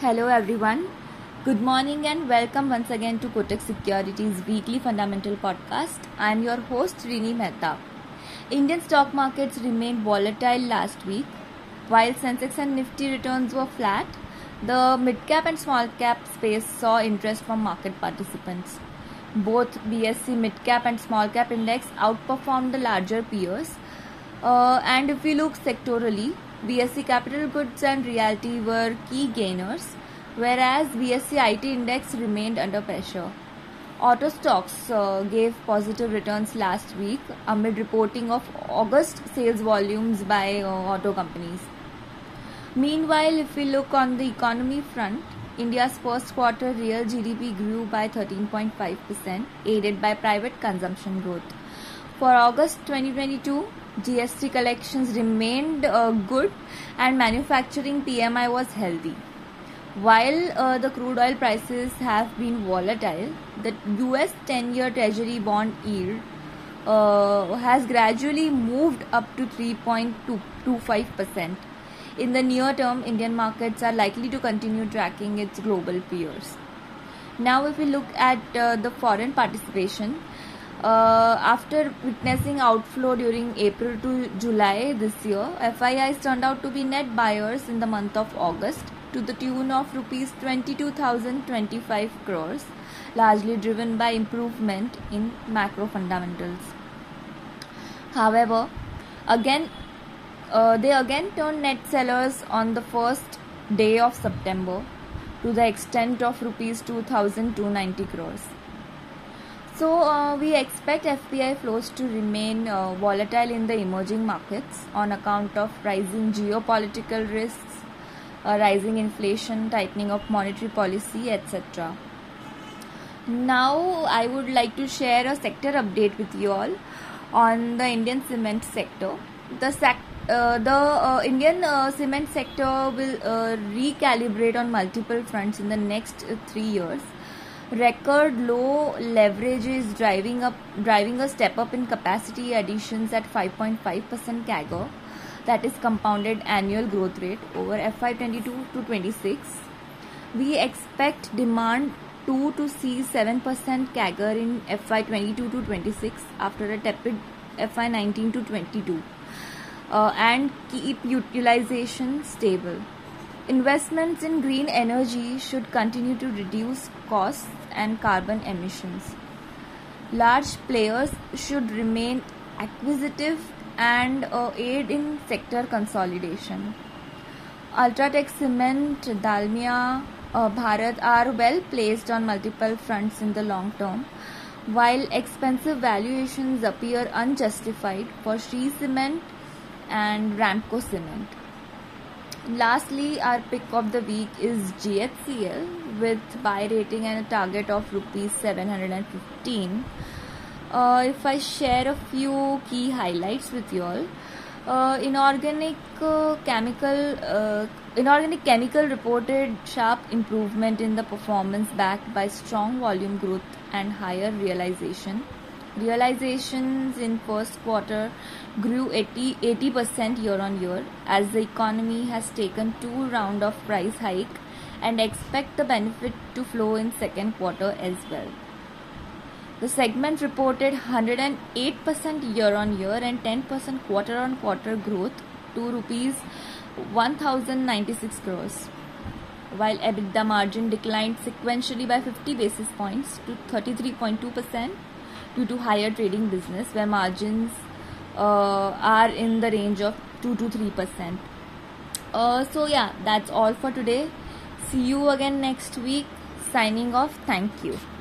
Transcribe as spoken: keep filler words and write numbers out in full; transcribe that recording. Hello everyone, good morning and welcome once again to Kotak Securities weekly fundamental podcast. I am your host Rini Mehta. Indian stock markets remained volatile last week. While Sensex and Nifty returns were flat, the mid-cap and small-cap space saw interest from market participants. Both B S E mid-cap and small-cap index outperformed the larger peers. Uh, and if we look sectorally, B S E capital goods and realty were key gainers, whereas B S E I T index remained under pressure. Auto stocks uh, gave positive returns last week amid reporting of August sales volumes by uh, auto companies. Meanwhile, if we look on the economy front, India's first quarter real G D P grew by thirteen point five percent, aided by private consumption growth. For August twenty twenty-two, G S T collections remained uh, good and manufacturing P M I was healthy. While uh, the crude oil prices have been volatile, the U S ten-year Treasury bond yield uh, has gradually moved up to three point two five percent. In the near term, Indian markets are likely to continue tracking its global peers. Now, if we look at uh, the foreign participation, Uh, after witnessing outflow during April to July this year, F I Is turned out to be net buyers in the month of August to the tune of rupees twenty-two thousand twenty-five crores, largely driven by improvement in macro fundamentals. However, again, uh, they again turned net sellers on the first day of September to the extent of rupees two thousand two hundred ninety crores. So, uh, we expect F P I flows to remain uh, volatile in the emerging markets on account of rising geopolitical risks, uh, rising inflation, tightening of monetary policy, et cetera. Now, I would like to share a sector update with you all on the Indian cement sector. The, sec- uh, the uh, Indian uh, cement sector will uh, recalibrate on multiple fronts in the next uh, three years. Record low leverage is driving up, driving a step up in capacity additions at five point five percent C A G R, that is compounded annual growth rate over F Y twenty-two to twenty-six. We expect demand to to see seven percent C A G R in F Y twenty-two to twenty-six after a tepid F Y nineteen to twenty-two, uh, and keep utilization stable. Investments in green energy should continue to reduce costs and carbon emissions. Large players should remain acquisitive and uh, aid in sector consolidation. UltraTech Cement, Dalmia, uh, Bharat are well placed on multiple fronts in the long term. While expensive valuations appear unjustified for Shri Cement and Ramco Cement. Lastly, our pick of the week is G H C L with buy rating and a target of rupees seven hundred fifteen. Uh, if I share a few key highlights with you all, uh, inorganic uh, chemical uh, inorganic chemical reported sharp improvement in the performance backed by strong volume growth and higher realization. Realizations in first quarter grew eighty percent year-on-year as the economy has taken two rounds of price hike and expect the benefit to flow in second quarter as well. The segment reported one hundred eight percent year-on-year and ten percent quarter-on-quarter growth to rupees one thousand ninety-six crores, while EBITDA margin declined sequentially by fifty basis points to thirty-three point two percent. due to higher trading business where margins uh, are in the range of two to three percent. Uh, so yeah, that's all for today. See you again next week. Signing off. Thank you.